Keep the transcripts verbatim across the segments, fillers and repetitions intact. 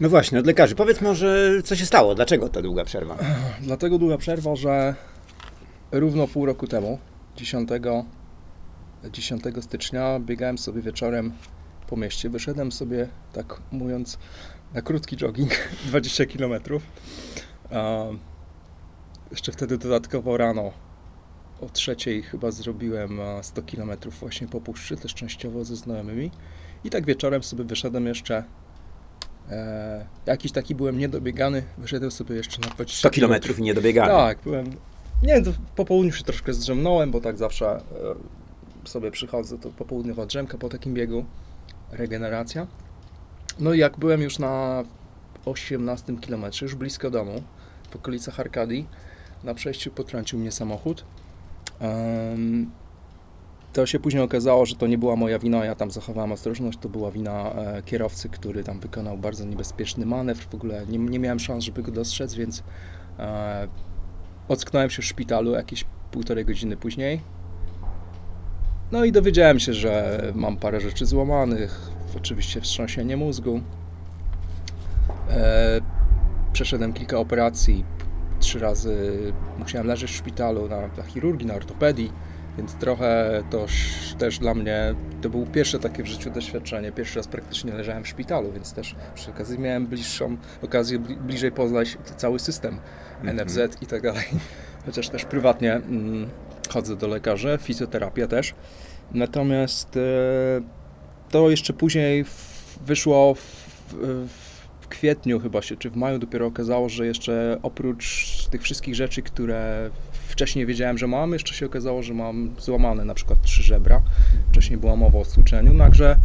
No właśnie, od lekarzy. Powiedz może, co się stało? Dlaczego ta długa przerwa? Dlatego długa przerwa, że równo pół roku temu, dziesiątego stycznia, biegałem sobie wieczorem po mieście. Wyszedłem sobie, tak mówiąc, na krótki jogging, dwadzieścia kilometrów. Um, jeszcze wtedy dodatkowo rano o trzeciej chyba zrobiłem sto kilometrów właśnie po puszczy, też częściowo ze znajomymi. I tak wieczorem sobie wyszedłem jeszcze, e, jakiś taki byłem niedobiegany, wyszedłem sobie jeszcze na dwadzieścia kilometrów. sto kilometrów niedobiegany. Tak, byłem, nie wiem, po południu się troszkę zdrzemnąłem, bo tak zawsze e, sobie przychodzę, to popołudniowa drzemka po takim biegu, regeneracja. No i jak byłem już na osiemnastym kilometrze, już blisko domu, w okolicach Arkadii, na przejściu potrącił mnie samochód. Um, to się później okazało, że to nie była moja wina, ja tam zachowałem ostrożność, to była wina e, kierowcy, który tam wykonał bardzo niebezpieczny manewr, w ogóle nie, nie miałem szans, żeby go dostrzec, więc e, ocknąłem się w szpitalu jakieś półtorej godziny później. No i dowiedziałem się, że mam parę rzeczy złamanych, oczywiście wstrząsienie mózgu. E, przeszedłem kilka operacji, trzy razy musiałem leżeć w szpitalu na, na chirurgii, na ortopedii, więc trochę to też dla mnie, to było pierwsze takie w życiu doświadczenie, pierwszy raz praktycznie leżałem w szpitalu, więc też przy okazji miałem bliższą okazję bliżej poznać cały system N F Z i tak dalej, chociaż też prywatnie mm, chodzę do lekarzy, fizjoterapia też, natomiast e, to jeszcze później w, wyszło w, w w kwietniu chyba się, czy w maju dopiero okazało, że jeszcze oprócz tych wszystkich rzeczy, które wcześniej wiedziałem, że mam, jeszcze się okazało, że mam złamane na przykład trzy żebra. Wcześniej była mowa o stłuczeniu, także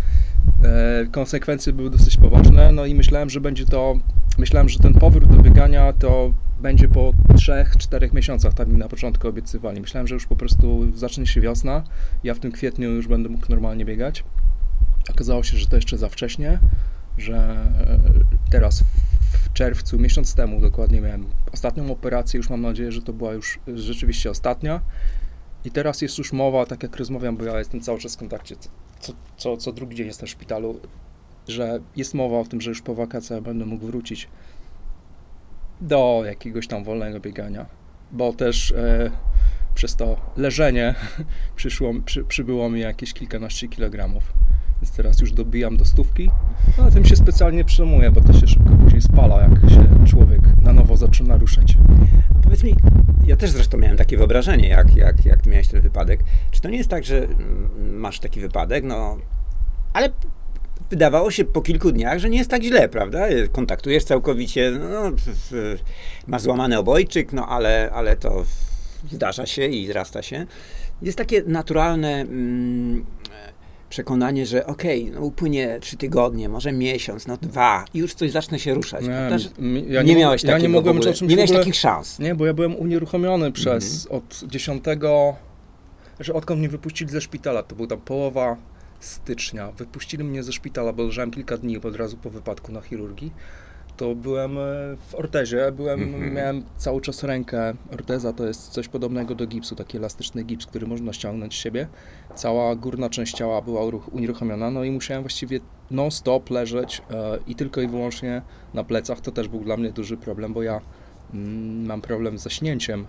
e, konsekwencje były dosyć poważne, no i myślałem, że będzie to, myślałem, że ten powrót do biegania to będzie po trzech, czterech miesiącach, tak mi na początku obiecywali. Myślałem, że już po prostu zacznie się wiosna, ja w tym kwietniu już będę mógł normalnie biegać. Okazało się, że to jeszcze za wcześnie, że teraz w czerwcu, miesiąc temu dokładnie miałem ostatnią operację, już mam nadzieję, że to była już rzeczywiście ostatnia i teraz jest już mowa, tak jak rozmawiam, bo ja jestem cały czas w kontakcie, co, co, co drugi dzień jestem w szpitalu, że jest mowa o tym, że już po wakacjach będę mógł wrócić do jakiegoś tam wolnego biegania, bo też e, przez to leżenie przyszło, przy, przybyło mi jakieś kilkanaście kilogramów. Więc teraz już dobijam do stówki, no, ale tym się specjalnie nie przejmuję, bo to się szybko później spala, jak się człowiek na nowo zaczyna ruszać. A powiedz mi, ja też zresztą miałem takie wyobrażenie, jak, jak, jak ty miałeś ten wypadek. Czy to nie jest tak, że masz taki wypadek, no, ale wydawało się po kilku dniach, że nie jest tak źle, prawda? Kontaktujesz całkowicie, no, masz złamany obojczyk, no, ale, ale to zdarza się i zrasta się. Jest takie naturalne... Mm, przekonanie, że okej, okay, no upłynie trzy tygodnie, może miesiąc, no dwa i już coś zacznie się ruszać. Nie, mi, ja nie, nie miałeś, ja takiego, nie mogłem, ogóle, nie miałeś ogóle, takich szans. Nie, bo ja byłem unieruchomiony przez mm-hmm. od dziesiątego, że odkąd mnie wypuścili ze szpitala, to była tam połowa stycznia, wypuścili mnie ze szpitala, bo leżałem kilka dni od razu po wypadku na chirurgii, to byłem w ortezie, byłem, mm-hmm. miałem cały czas rękę, orteza to jest coś podobnego do gipsu, taki elastyczny gips, który można ściągnąć z siebie, cała górna część ciała była unieruchomiona, no i musiałem właściwie non stop leżeć e, i tylko i wyłącznie na plecach, to też był dla mnie duży problem, bo ja mm, mam problem z zaśnięciem,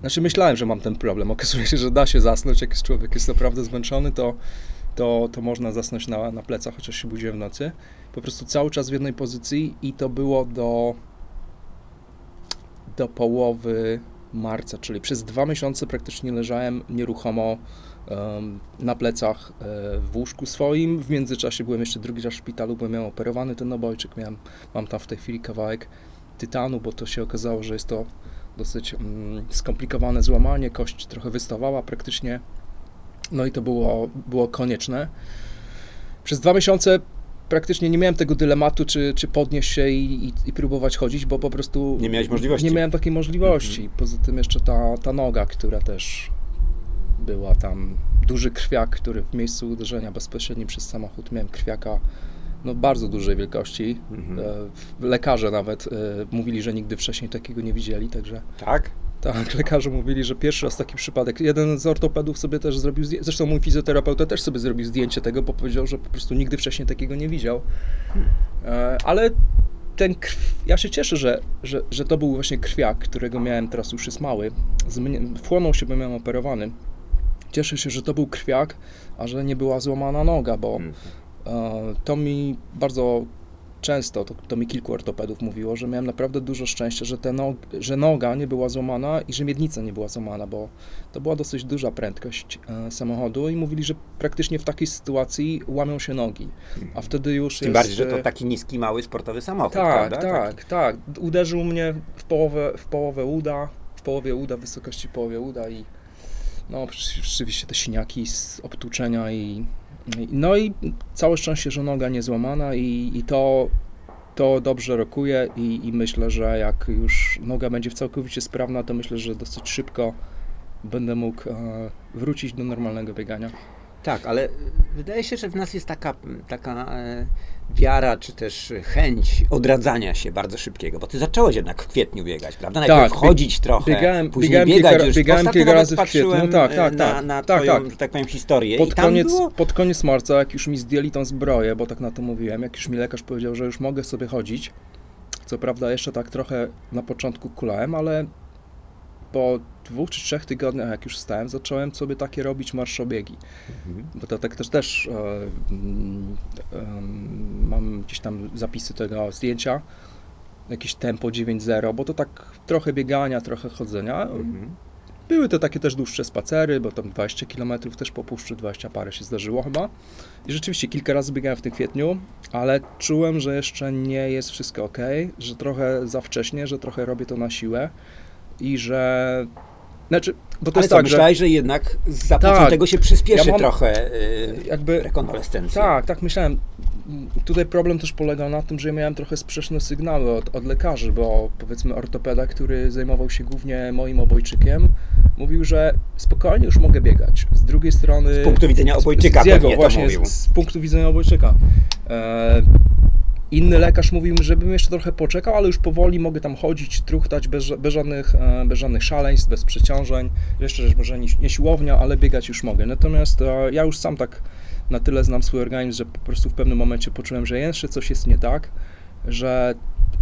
znaczy myślałem, że mam ten problem, okazuje się, że da się zasnąć, jak człowiek jest naprawdę zmęczony, to To, to można zasnąć na, na plecach, chociaż się budziłem w nocy. Po prostu cały czas w jednej pozycji i to było do, do połowy marca, czyli przez dwa miesiące praktycznie leżałem nieruchomo um, na plecach um, w łóżku swoim. W międzyczasie byłem jeszcze drugi raz w szpitalu, bo miałem operowany ten obojczyk, miałem, mam tam w tej chwili kawałek tytanu, bo to się okazało, że jest to dosyć um, skomplikowane złamanie, kość trochę wystawała praktycznie. No i to było, było konieczne. Przez dwa miesiące praktycznie nie miałem tego dylematu, czy, czy podnieść się i, i, i próbować chodzić, bo po prostu... Nie miałeś możliwości. Nie miałem takiej możliwości. Mhm. Poza tym jeszcze ta, ta noga, która też była tam, duży krwiak, który w miejscu uderzenia bezpośrednio przez samochód, miałem krwiaka no, bardzo dużej wielkości. Mhm. Lekarze nawet mówili, że nigdy wcześniej takiego nie widzieli, także... Tak? Tak, lekarze mówili, że pierwszy raz taki przypadek. Jeden z ortopedów sobie też zrobił, zresztą mój fizjoterapeuta też sobie zrobił zdjęcie tego, bo powiedział, że po prostu nigdy wcześniej takiego nie widział. Ale ten krw, ja się cieszę, że, że, że to był właśnie krwiak, którego miałem, teraz już jest mały, Zmien... wchłonął się, bo miałem operowany. Cieszę się, że to był krwiak, a że nie była złamana noga, bo mm. e, to mi bardzo często, to, to mi kilku ortopedów mówiło, że miałem naprawdę dużo szczęścia, że, te no, że noga nie była złamana i że miednica nie była złamana, bo to była dosyć duża prędkość e, samochodu i mówili, że praktycznie w takiej sytuacji łamią się nogi, a wtedy już Tym jest... Tym bardziej, że to taki niski, mały, sportowy samochód, tak, prawda? Tak, tak, tak. Uderzył mnie w połowę, w połowę uda, w połowie uda, w wysokości połowie uda i no rzeczywiście te siniaki z obtłuczenia i no i całe szczęście, że noga nie złamana i, i to, to dobrze rokuje i, i myślę, że jak już noga będzie całkowicie sprawna, to myślę, że dosyć szybko będę mógł e, wrócić do normalnego biegania. Tak, ale wydaje się, że w nas jest taka, taka e, wiara, czy też chęć odradzania się bardzo szybkiego, bo ty zacząłeś jednak w kwietniu biegać, prawda? Najpierw tak, chodzić trochę, biegałem, później biegałem biegać kilka, już. Biegałem kilka razy w kwietniu, no, tak, tak, na, tak, na twoją, tak, tak. że tak powiem, historię. Pod, I tam koniec, było... pod koniec marca, jak już mi zdjęli tą zbroję, bo tak na to mówiłem, jak już mi lekarz powiedział, że już mogę sobie chodzić, co prawda jeszcze tak trochę na początku kulałem, ale po dwóch czy trzech tygodniach, jak już wstałem, zacząłem sobie takie robić marszobiegi. Mhm. Bo to tak też, też um, um, mam gdzieś tam zapisy tego zdjęcia, jakieś tempo dziewięć zero, bo to tak trochę biegania, trochę chodzenia. Mhm. Były to takie też dłuższe spacery, bo tam dwadzieścia kilometrów też po puszczy, dwadzieścia parę się zdarzyło chyba. I rzeczywiście kilka razy biegałem w tym kwietniu, ale czułem, że jeszcze nie jest wszystko ok, że trochę za wcześnie, że trochę robię to na siłę. I że... Znaczy, bo to Ale jest co, tak, myślałeś, że... że jednak za pomocą tak, tego się przyspieszy ja mam, trochę yy, jakby rekonwalescencja. Tak, tak myślałem. Tutaj problem też polegał na tym, że miałem trochę sprzeczne sygnały od, od lekarzy, bo powiedzmy ortopeda, który zajmował się głównie moim obojczykiem, mówił, że spokojnie już mogę biegać. Z drugiej strony... Z punktu widzenia obojczyka z, z jego, właśnie, z, z punktu widzenia obojczyka. E, Inny lekarz mówił, żebym jeszcze trochę poczekał, ale już powoli mogę tam chodzić, truchtać bez, bez, żadnych, bez żadnych szaleństw, bez przeciążeń. Jeszcze może nie, nie siłownia, ale biegać już mogę. Natomiast ja już sam tak na tyle znam swój organizm, że po prostu w pewnym momencie poczułem, że jeszcze coś jest nie tak, że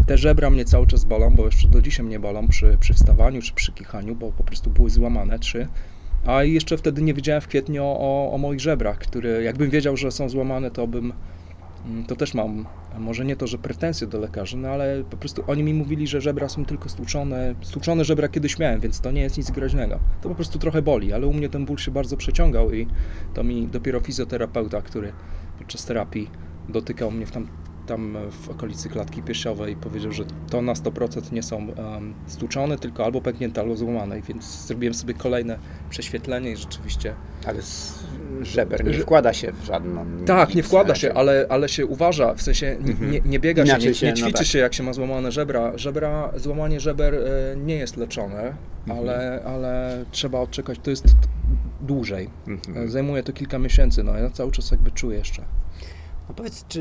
te żebra mnie cały czas bolą, bo jeszcze do dzisiaj mnie bolą przy, przy wstawaniu czy przy kichaniu, bo po prostu były złamane trzy. A jeszcze wtedy nie wiedziałem w kwietniu o, o moich żebrach, które jakbym wiedział, że są złamane, to bym... To też mam, może nie to, że pretensje do lekarzy, no ale po prostu oni mi mówili, że żebra są tylko stłuczone. Stłuczone żebra kiedyś miałem, więc to nie jest nic groźnego. To po prostu trochę boli, ale u mnie ten ból się bardzo przeciągał i to mi dopiero fizjoterapeuta, który podczas terapii dotykał mnie w tam, tam w okolicy klatki piersiowej, powiedział, że to na sto procent nie są um, stłuczone, tylko albo pęknięte, albo złamane, więc zrobiłem sobie kolejne prześwietlenie i rzeczywiście... Ale z... żeber nie wkłada się w żadną... Tak, nie wkłada się, ale, ale się uważa, w sensie nie, nie biega się, nie, nie ćwiczy no tak. się, jak się ma złamane żebra. żebra złamanie żeber y, nie jest leczone, mhm. ale, ale trzeba odczekać, to jest dłużej. Mhm. Zajmuje to kilka miesięcy, no ja cały czas jakby czuję jeszcze. No powiedz, czy